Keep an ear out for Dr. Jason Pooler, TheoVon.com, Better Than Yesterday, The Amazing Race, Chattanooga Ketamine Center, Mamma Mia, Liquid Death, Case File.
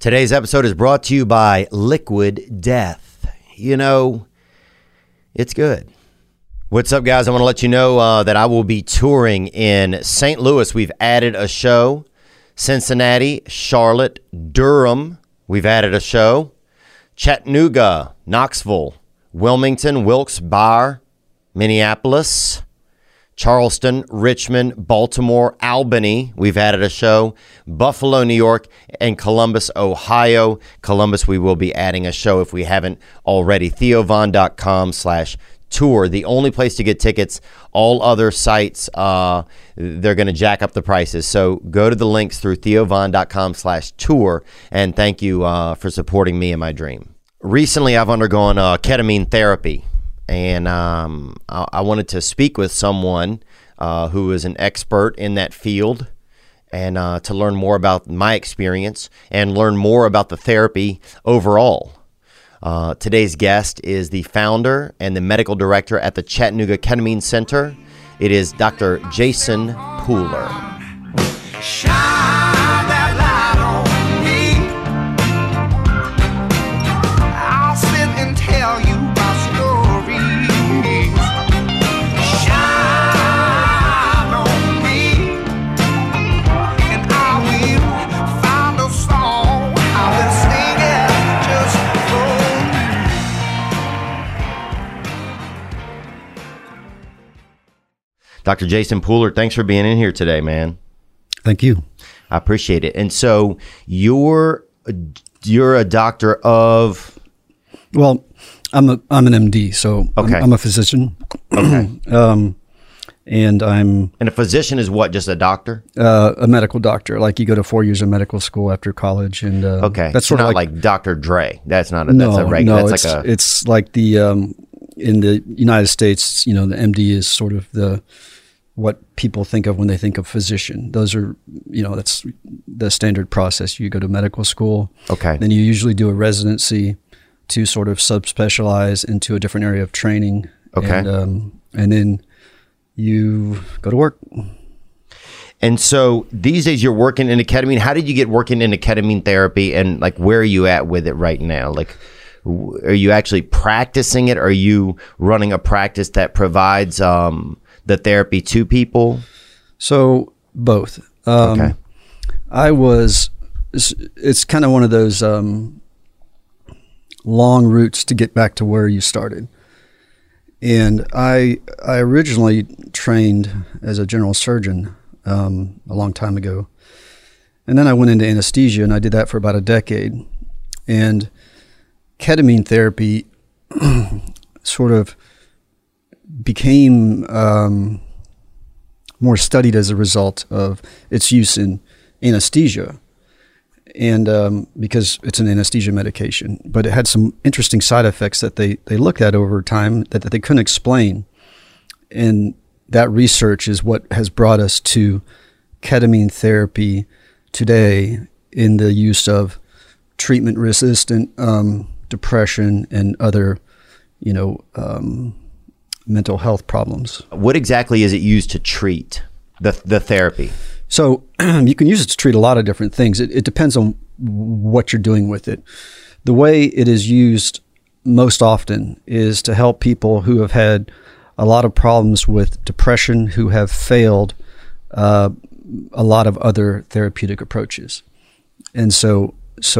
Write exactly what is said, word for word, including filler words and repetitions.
Today's episode is brought to you by Liquid Death. You know, it's good. What's up, guys? I want to let you know uh, that I will be touring in Saint Louis. We've added a show. Cincinnati, Charlotte, Durham. We've added a show. Chattanooga, Knoxville, Wilmington, Wilkes-Barre, Minneapolis, Charleston, Richmond, Baltimore, Albany. We've added a show. Buffalo, New York, and Columbus, Ohio. Columbus, we will be adding a show if we haven't already. TheoVon.com slash tour. The only place to get tickets. All other sites, uh, they're going to jack up the prices. So go to the links through TheoVon.com slash tour. And thank you uh, for supporting me and my dream. Recently, I've undergone uh, ketamine therapy. And um, I wanted to speak with someone uh, who is an expert in that field and uh, to learn more about my experience and learn more about the therapy overall. Uh, today's guest is the founder and the medical director at the Chattanooga Ketamine Center. It is Doctor Jason Pooler. Shine. Doctor Jason Pooler, thanks for being in here today, man. Thank you. I appreciate it. And so you're you're a doctor of? Well, I'm a I'm an M D, so okay. I'm, I'm a physician. Okay. um, and I'm and a physician is what? Just a doctor? Uh, a medical doctor. Like you go to four years of medical school after college, and uh, okay, that's sort of not like, like Doctor Dre. That's not a no, that's a regular. No, that's it's, like a, it's like the um, in the United States, you know, the M D is sort of the what people think of when they think of physician. Those are, you know, that's the standard process. You go to medical school. Okay. Then you usually do a residency to sort of subspecialize into a different area of training. Okay. And, um, and then you go to work. And so these days you're working in ketamine. How did you get working in ketamine therapy, and like where are you at with it right now? Like, are you actually practicing it? Are you running a practice that provides um, the therapy to people? So both. Um, okay. I was, it's, it's kind of one of those um, long routes to get back to where you started. And I, I originally trained as a general surgeon um, a long time ago. And then I went into anesthesia, and I did that for about a decade. And ketamine therapy sort of became um, more studied as a result of its use in anesthesia, and um, because it's an anesthesia medication, but it had some interesting side effects that they, they looked at over time that, that they couldn't explain. And that research is what has brought us to ketamine therapy today in the use of treatment-resistant um, depression and other, you know, um, mental health problems. What exactly is it used to treat, the the therapy? So you can use it to treat a lot of different things. It, it depends on what you're doing with it. The way it is used most often is to help people who have had a lot of problems with depression, who have failed uh, a lot of other therapeutic approaches. And so, so